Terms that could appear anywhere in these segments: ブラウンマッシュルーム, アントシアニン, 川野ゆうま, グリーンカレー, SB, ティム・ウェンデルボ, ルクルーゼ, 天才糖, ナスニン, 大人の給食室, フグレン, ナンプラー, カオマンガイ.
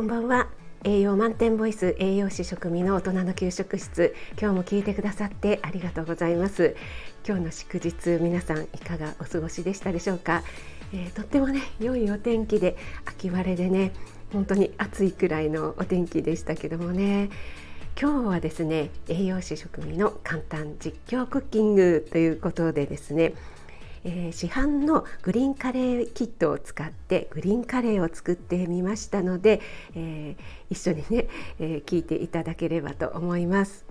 こんばんは。栄養満点ボイス、栄養士食味の大人の給食室、今日も聞いてくださってありがとうございます。今日の祝日、皆さんいかがお過ごしでしたでしょうか。とってもね、良いお天気で、秋晴れでね、本当に暑いくらいのお天気でしたけどもね、今日はですね、栄養士食味の簡単実況クッキングということでですね、市販のグリーンカレーキットを使ってグリーンカレーを作ってみましたので、一緒にね、聞いていただければと思います。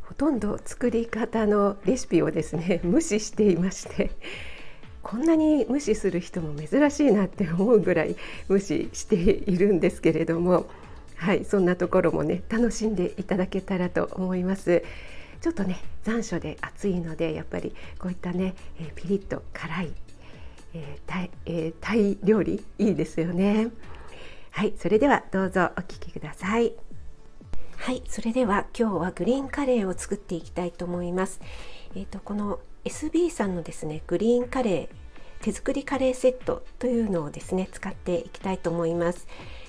ほとんど作り方のレシピをですね、無視していましてこんなに無視する人も珍しいなって思うぐらい無視しているんですけれども、はい、そんなところもね、楽しんでいただけたらと思います。ちょっとね、残暑で暑いので、やっぱりこういったね、ピリッと辛い、タイ料理いいですよね。はい、それではどうぞお聞きください。はい、それでは今日はグリーンカレーを作っていきたいと思います。この SB さんのですね、グリーンカレー手作りカレーセットというのをですね、使っていきたいと思います。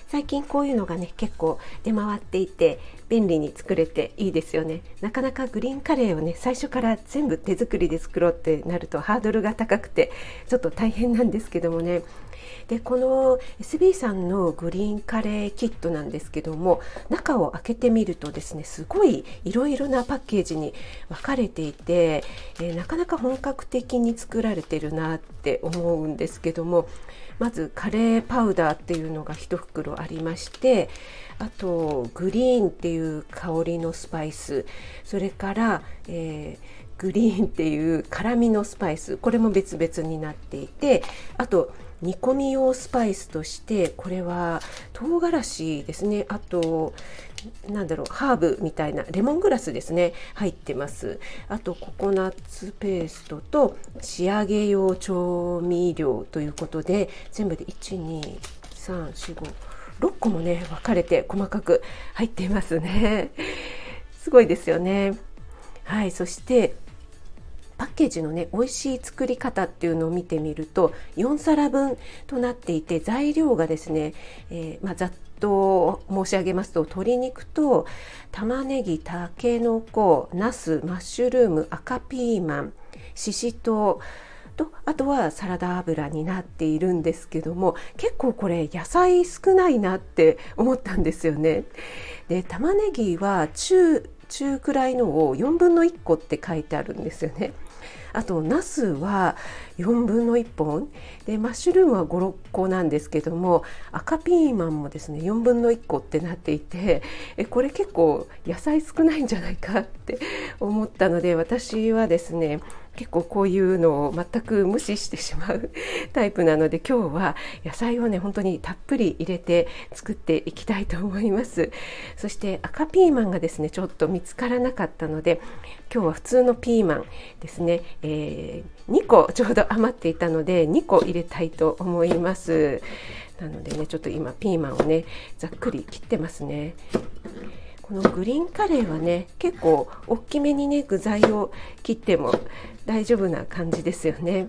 最近こういうのがね、結構出回っていて便利に作れていいですよね。なかなかグリーンカレーをね、最初から全部手作りで作ろうってなるとハードルが高くてちょっと大変なんですけどもね。で、この SB さんのグリーンカレーキットなんですけども、中を開けてみるとですね、すごいいろいろなパッケージに分かれていて、なかなか本格的に作られてるなって思うんですけども、まずカレーパウダーっていうのが1袋ありまして、あとグリーンっていう香りのスパイス、それから、グリーンっていう辛みのスパイス、これも別々になっていて、あと煮込み用スパイスとしてこれは唐辛子ですね、あとハーブみたいなレモングラスですね、入ってます。あとココナッツペーストと仕上げ用調味料ということで、全部で 1,2,3,4,5 6個もね、分かれて細かく入っていますね。すごいですよね。はい、そしてパッケージのね、美味しい作り方っていうのを見てみると、4皿分となっていて、材料がですね、ざっと申し上げますと、鶏肉と玉ねぎ、たけのこ、なす、マッシュルーム、赤ピーマン、ししとうと、あとはサラダ油になっているんですけども、結構これ野菜少ないなって思ったんですよね。で、玉ねぎは中くらいのを4分の1個って書いてあるんですよね。あとナスは4分の1本で、マッシュルームは5、6個なんですけども、赤ピーマンもですね、4分の1個ってなっていて、これ結構野菜少ないんじゃないかって思ったので、私はですね、結構こういうのを全く無視してしまうタイプなので、今日は野菜をね、本当にたっぷり入れて作っていきたいと思います。そして赤ピーマンがですね、ちょっと見つからなかったので、今日は普通のピーマンですね、2個ちょうど余っていたので2個入れたいと思います。なのでね、ちょっと今ピーマンをね、ざっくり切ってますね。このグリーンカレーはね、結構大きめにね、具材を切っても大丈夫な感じですよね。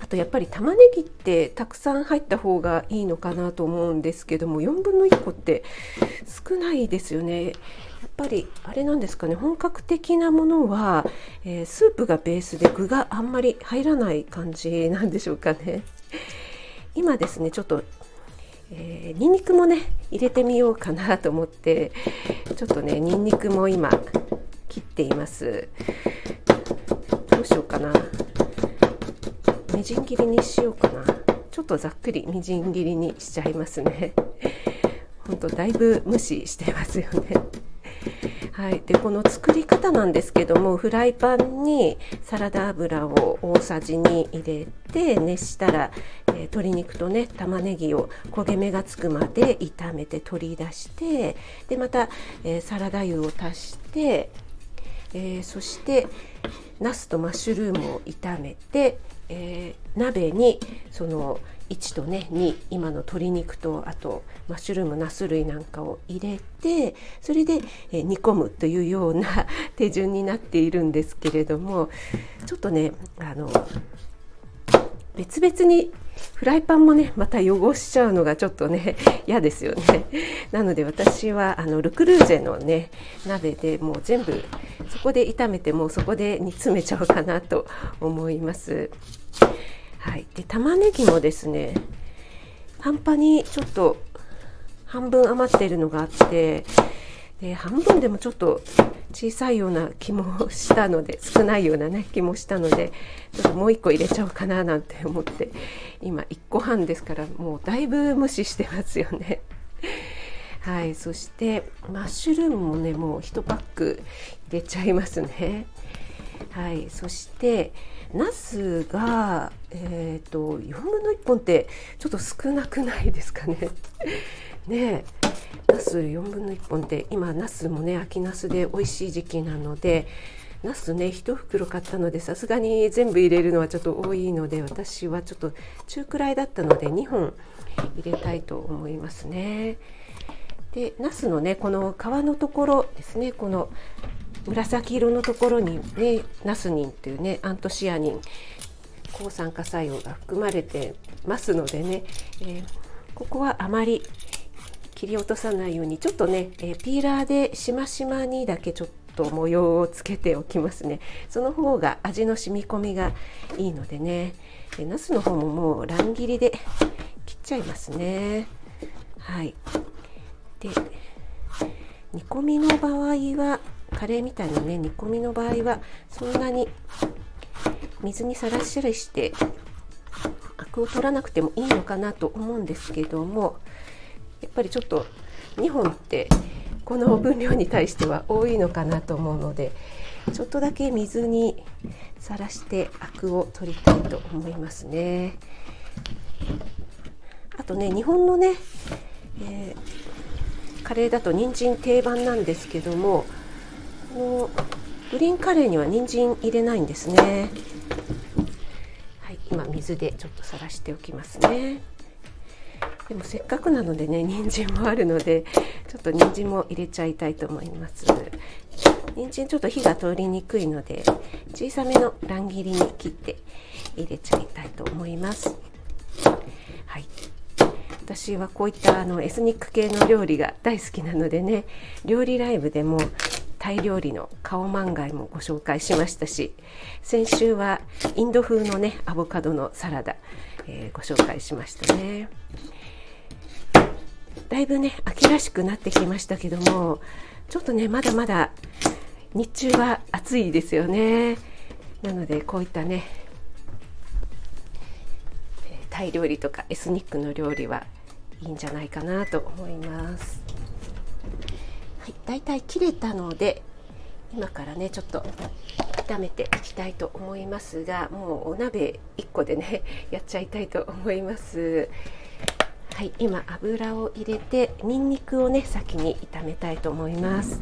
あとやっぱり玉ねぎってたくさん入った方がいいのかなと思うんですけども、4分の1個って少ないですよね。やっぱりあれなんですかね、本格的なものは、スープがベースで具があんまり入らない感じなんでしょうかね。今ですね、ちょっとにんにくもね、入れてみようかなと思って、ちょっとね、にんにくも今切っています。どうしようかな、みじん切りにしようかな。ちょっとざっくりみじん切りにしちゃいますね。ほんとだいぶ無視してますよね。はい、でこの作り方なんですけども、フライパンにサラダ油を大さじ2入れて熱したら、鶏肉とね、玉ねぎを焦げ目がつくまで炒めて取り出して、でまた、サラダ油を足して、そしてナスとマッシュルームを炒めて、鍋にその1とね2、今の鶏肉とあとマッシュルーム、ナス類なんかを入れて、それで煮込むというような手順になっているんですけれども、ちょっとね別々にフライパンもねまた汚しちゃうのがちょっとね嫌ですよね。なので私はルクルーゼのね鍋でもう全部そこで炒めてもうそこで煮詰めちゃうかなと思います。はい、で玉ねぎもですね半端にちょっと半分余っているのがあってで半分でもちょっと小さいような気もしたので少ないような、ね、気もしたのでちょっともう1個入れちゃおうかななんて思って今1個半ですからもうだいぶ無視してますよね。はい、そしてマッシュルームもねもう1パック入れちゃいますね。はい、そしてナスが、4分の1本ってちょっと少なくないですかね。ねえ、ナス4分の1本って今ナスもね秋ナスで美味しい時期なのでナスね1袋買ったのでさすがに全部入れるのはちょっと多いので私はちょっと中くらいだったので2本入れたいと思いますね。でナスのねこの皮のところですねこの紫色のところに、ね、ナスニンというねアントシアニン抗酸化作用が含まれてますのでね、ここはあまり切り落とさないようにちょっとね、ピーラーでしましまにだけちょっと模様をつけておきますね。その方が味の染み込みがいいのでね。でナスの方ももう乱切りで切っちゃいますね。はい、で煮込みの場合はカレーみたいなね煮込みの場合はそんなに水にさらしたりしてアクを取らなくてもいいのかなと思うんですけどもやっぱりちょっと2本ってこの分量に対しては多いのかなと思うのでちょっとだけ水にさらしてアクを取りたいと思いますね。あとね日本のね、カレーだと人参定番なんですけどもこのグリーンカレーには人参入れないんですね。はい、今水でちょっとさらしておきますね。でもせっかくなのでね人参もあるのでちょっと人参も入れちゃいたいと思います。人参ちょっと火が通りにくいので小さめの乱切りに切って入れちゃいたいと思います。はい、私はこういったエスニック系の料理が大好きなのでね料理ライブでもタイ料理のカオマンガイもご紹介しましたし先週はインド風のねアボカドのサラダ、ご紹介しましたね。だいぶね秋らしくなってきましたけどもちょっとねまだまだ日中は暑いですよね。なのでこういったねタイ料理とかエスニックの料理はいいんじゃないかなと思います。はい、だいたい切れたので今からねちょっと炒めていきたいと思いますがもうお鍋1個でねやっちゃいたいと思います。はい、今油を入れてにんにくをね先に炒めたいと思います。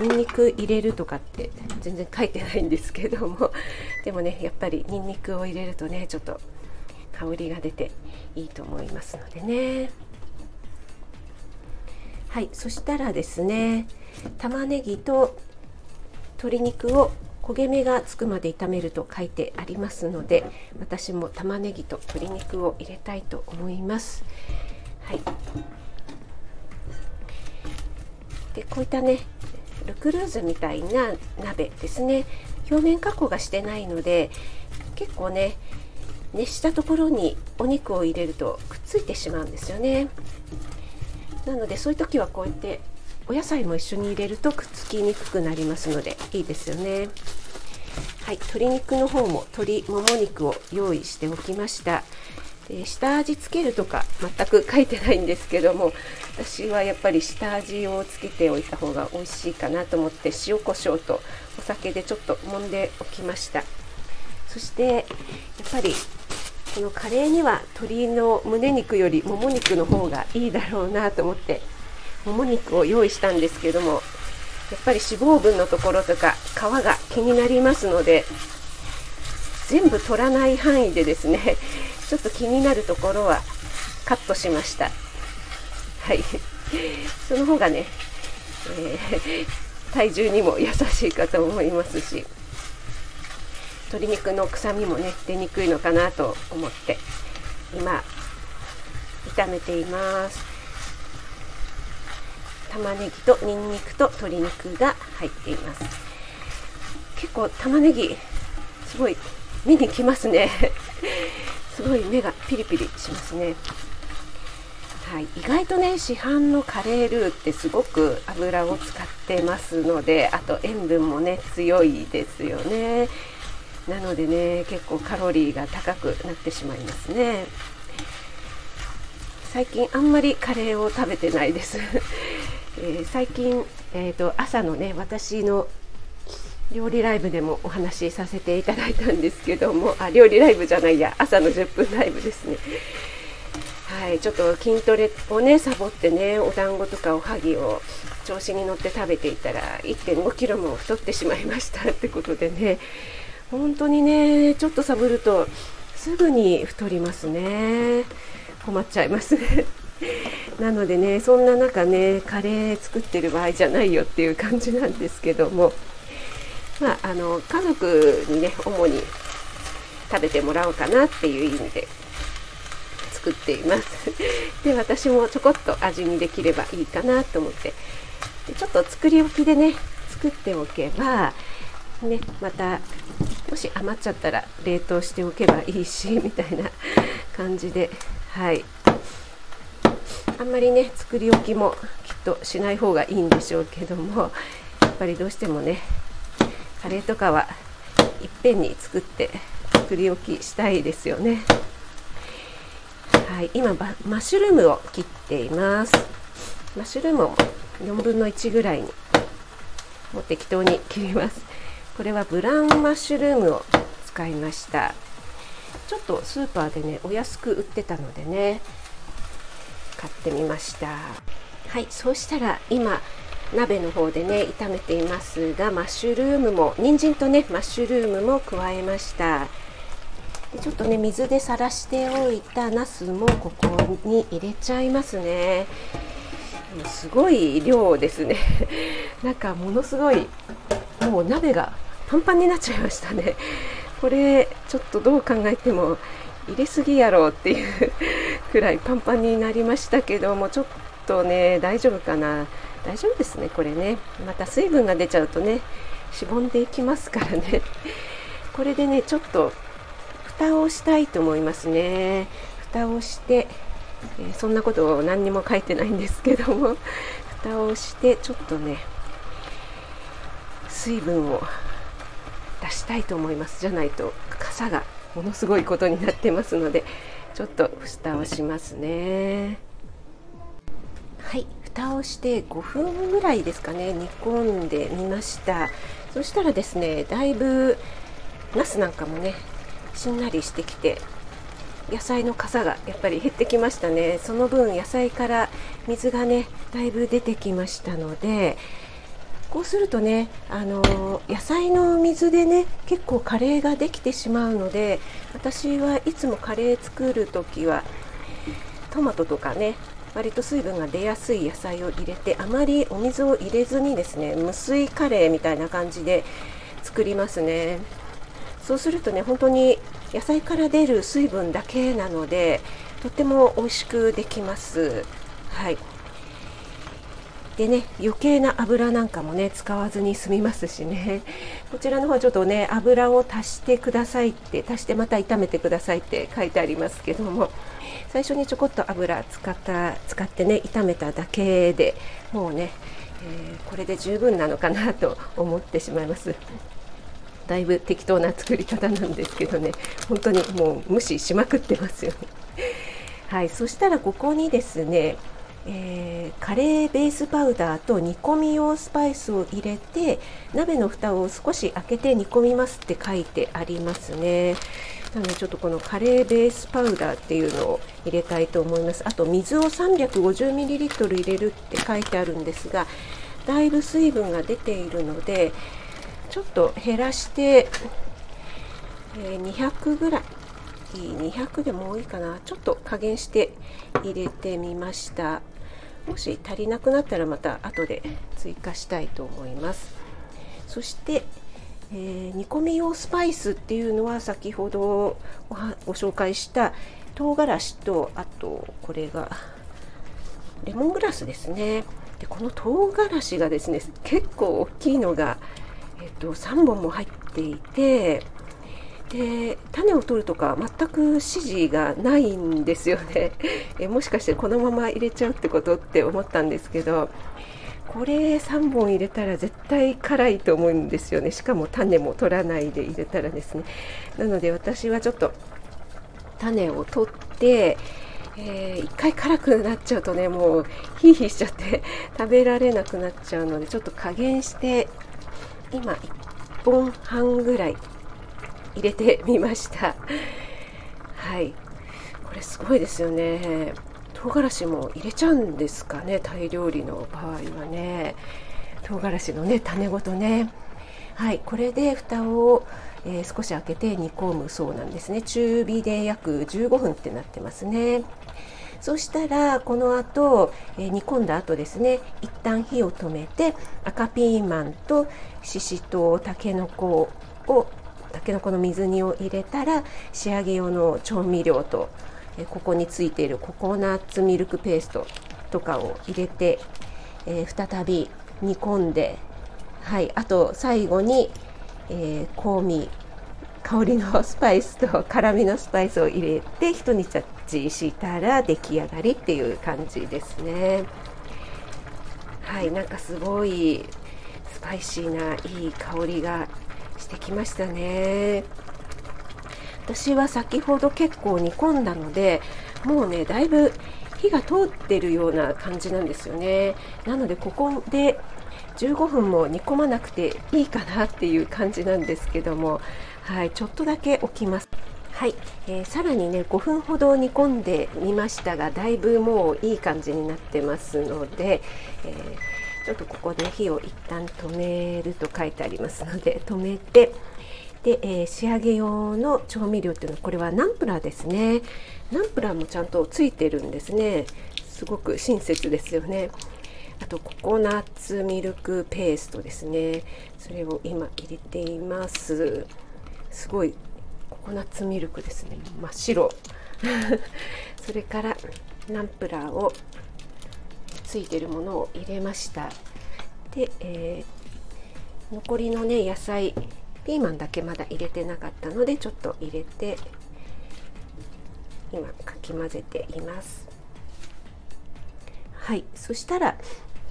にんにく入れるとかって全然書いてないんですけどもでもねやっぱりにんにくを入れるとねちょっと香りが出ていいと思いますのでね。はい、そしたらですね玉ねぎと鶏肉を焦げ目がつくまで炒めると書いてありますので私も玉ねぎと鶏肉を入れたいと思います。はい、でこういったねルクルーズみたいな鍋ですね表面加工がしてないので結構ね熱したところにお肉を入れるとくっついてしまうんですよね。なのでそういう時はこうやってお野菜も一緒に入れるとくっつきにくくなりますのでいいですよね。はい、鶏肉の方も鶏もも肉を用意しておきました。で下味つけるとか全く書いてないんですけども私はやっぱり下味をつけておいた方が美味しいかなと思って塩コショウとお酒でちょっと揉んでおきました。そしてやっぱりこのカレーには鶏の胸肉よりもも肉の方がいいだろうなと思ってもも肉を用意したんですけどもやっぱり脂肪分のところとか皮が気になりますので全部取らない範囲でですねちょっと気になるところはカットしました。はい、その方がね、体重にも優しいかと思いますし鶏肉の臭みもね出にくいのかなと思って今炒めています。玉ねぎとニンニクと鶏肉が入っています。結構玉ねぎすごい目にきますねすごい目がピリピリしますね。はい、意外とね市販のカレールーってすごく油を使ってますので、あと塩分もね強いですよね。なのでね結構カロリーが高くなってしまいますね。最近あんまりカレーを食べてないです、最近、朝のね私の料理ライブでもお話しさせていただいたんですけども、料理ライブじゃないや朝の10分ライブですね。はい、ちょっと筋トレをねサボってねお団子とかおはぎを調子に乗って食べていたら 1.5 キロも太ってしまいましたってことでね、本当にねちょっとサボるとすぐに太りますね。困っちゃいますねなのでねそんな中ねカレー作ってる場合じゃないよっていう感じなんですけども、家族にね主に食べてもらおうかなっていう意味で作っていますで私もちょこっと味見できればいいかなと思って、でちょっと作り置きでね作っておけば、ね、またもし余っちゃったら冷凍しておけばいいしみたいな感じで、はい、あんまりね作り置きもきっとしない方がいいんでしょうけども、やっぱりどうしてもねカレーとかはいっぺんに作って作り置きしたいですよね。はい、今マッシュルームを切っています。マッシュルームを4分の1ぐらいにもう適当に切ります。これはブラウンマッシュルームを使いました。ちょっとスーパーでねお安く売ってたのでね買ってみました。はい、そうしたら今鍋の方でね炒めていますが、マッシュルームも人参とねマッシュルームも加えました。ちょっとね水でさらしておいたナスもここに入れちゃいますね。すごい量ですねなんかものすごいもう鍋がパンパンになっちゃいましたね。これちょっとどう考えても入れすぎやろうっていうくらいパンパンになりましたけども、ちょっとね大丈夫かな。大丈夫ですねこれね。また水分が出ちゃうとねしぼんでいきますからね。これでねちょっと蓋をしたいと思いますね。蓋をして、そんなことを何にも書いてないんですけども、蓋をしてちょっとね水分を出したいと思います。じゃないと傘がものすごいことになってますので、ちょっと蓋をしますね。はい、蓋をして5分ぐらいですかね煮込んでみました。そしたらですねだいぶナスなんかもねしんなりしてきて野菜のかさがやっぱり減ってきましたね。その分野菜から水がねだいぶ出てきましたので、こうするとね野菜の水でね結構カレーができてしまうので、私はいつもカレー作るときはトマトとかね割と水分が出やすい野菜を入れて、あまりお水を入れずにですね無水カレーみたいな感じで作りますね。そうするとね本当に野菜から出る水分だけなのでとっても美味しくできます。はい、でね余計な油なんかもね使わずに済みますしね。こちらの方はちょっとね油を足してくださいって足してまた炒めてくださいって書いてありますけども、最初にちょこっと油使ってね炒めただけでもうね、これで十分なのかなと思ってしまいます。だいぶ適当な作り方なんですけどね本当にもう無視しまくってますよねはい、そしたらここにですね、カレーベースパウダーと煮込み用スパイスを入れて鍋の蓋を少し開けて煮込みますって書いてありますね。なのでちょっとこのカレーベースパウダーっていうのを入れたいと思います。あと水を 350ml 入れるって書いてあるんですが、だいぶ水分が出ているのでちょっと減らして、200ぐらい200でも多いかな。ちょっと加減して入れてみました。もし足りなくなったらまた後で追加したいと思います。そして、煮込み用スパイスっていうのは先ほどご紹介した唐辛子と、あとこれがレモングラスですね。でこの唐辛子がですね結構大きいのが、3本も入っていて、で種を取るとか全く指示がないんですよね。もしかしてこのまま入れちゃうってことって思ったんですけど、これ3本入れたら絶対辛いと思うんですよね。しかも種も取らないで入れたらですね。なので私はちょっと種を取って、1回辛くなっちゃうとね、もうヒーヒーしちゃって食べられなくなっちゃうので、ちょっと加減して今1本半ぐらい入れてみました。はい、これすごいですよね。唐辛子も入れちゃうんですかね、タイ料理の場合はね。唐辛子のね種ごとね。はい、これで蓋を、少し開けて煮込むそうなんですね。中火で約15分ってなってますね。そしたらこの後、煮込んだ後ですね、一旦火を止めて赤ピーマンとししとう、たけのこの水煮を入れたら、仕上げ用の調味料と、ここについているココナッツミルクペーストとかを入れて、再び煮込んで、はい、あと最後に、香りのスパイスと辛みのスパイスを入れて一煮立ちしたら出来上がりっていう感じですね。はい、なんかすごいスパイシーないい香りがしてきましたね。私は先ほど結構煮込んだので、もうねだいぶ火が通ってるような感じなんですよね。なのでここで15分も煮込まなくていいかなっていう感じなんですけども、はい、ちょっとだけ置きます。はい、さらにね5分ほど煮込んでみましたが、だいぶもういい感じになってますので、ちょっとここで火を一旦止めると書いてありますので止めて、で、仕上げ用の調味料っていうのは、これはナンプラーですね。ナンプラーもちゃんとついてるんですね。すごく親切ですよね。あとココナッツミルクペーストですね。それを今入れています。すごいココナッツミルクですね、真っ白それからナンプラーをついてるものを入れました。で、残りのね野菜、ピーマンだけまだ入れてなかったのでちょっと入れて今かき混ぜています。はい、そしたら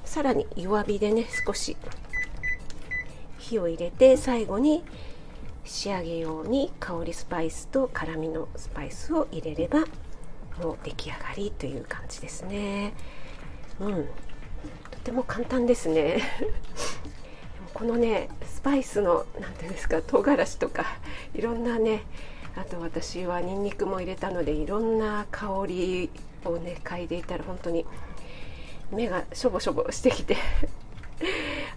さらに弱火でね少し火を入れて、最後に仕上げ用に香りスパイスと辛みのスパイスを入れればもう出来上がりという感じですね。うん、とても簡単ですねでもこのねスパイスのなんていうんですか、唐辛子とかいろんなね、あと私はニンニクも入れたのでいろんな香りをね嗅いでいたら本当に目がしょぼしょぼしてきて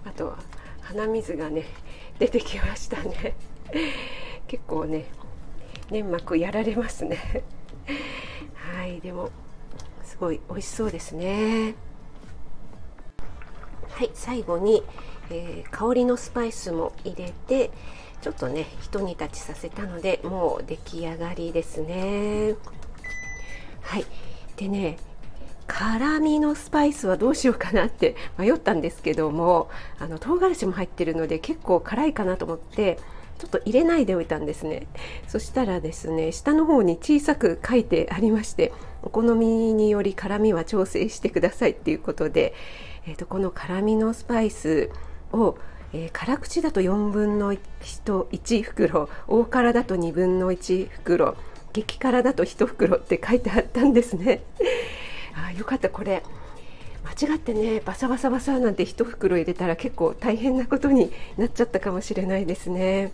あと鼻水がね出てきましたね。結構ね粘膜やられますねはい、でもすごい美味しそうですね。はい、最後に、香りのスパイスも入れて、ちょっとねひと煮立ちさせたのでもう出来上がりですね。はい、でね辛みのスパイスはどうしようかなって迷ったんですけども、唐辛子も入ってるので結構辛いかなと思ってちょっと入れないでおいたんですね。そしたらですね、下の方に小さく書いてありまして、お好みにより辛みは調整してくださいっていうことで、この辛みのスパイスを、辛口だと4分の1と1袋、大辛だと2分の1袋、激辛だと1袋って書いてあったんですねあ、よかった。これ間違ってねバサバサバサなんて1袋入れたら結構大変なことになっちゃったかもしれないですね。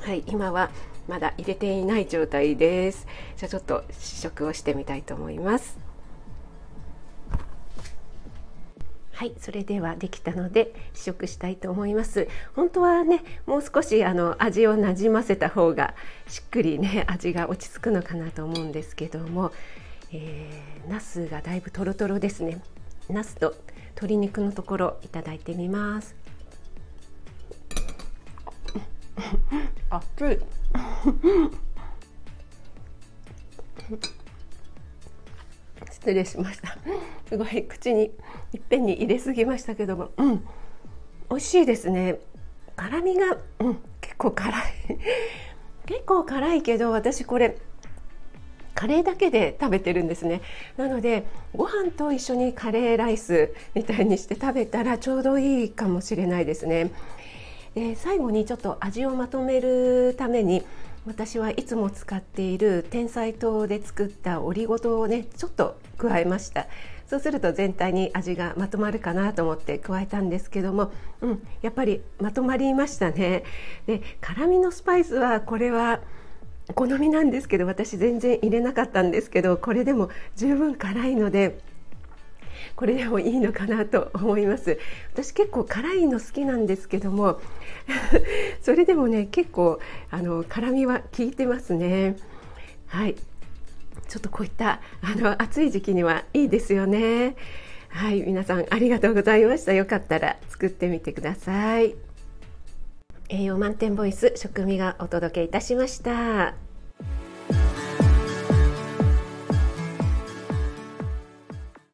はい、今はまだ入れていない状態です。じゃあちょっと試食をしてみたいと思います。はい、それではできたので試食したいと思います。本当はねもう少し味をなじませた方がしっくりね味が落ち着くのかなと思うんですけども、ナスがだいぶトロトロですね。ナスと鶏肉のところいただいてみます。熱い失礼しました。すごい口にいっぺんに入れすぎましたけども、美味しいですね。辛みが、結構辛い結構辛いけど、私これカレーだけで食べてるんですね。なのでご飯と一緒にカレーライスみたいにして食べたらちょうどいいかもしれないですね。で、最後にちょっと味をまとめるために、私はいつも使っている天才糖で作ったオリゴ糖をね、ちょっと加えました。そうすると全体に味がまとまるかなと思って加えたんですけども、やっぱりまとまりましたね。で、辛みのスパイスはこれはお好みなんですけど、私全然入れなかったんですけど、これでも十分辛いので、これでもいいのかなと思います。私結構辛いの好きなんですけどもそれでもね、結構辛みは効いてますね。はい、ちょっとこういった暑い時期にはいいですよね。はい、皆さんありがとうございました。よかったら作ってみてください。栄養満点ボイス食味がお届けいたしました。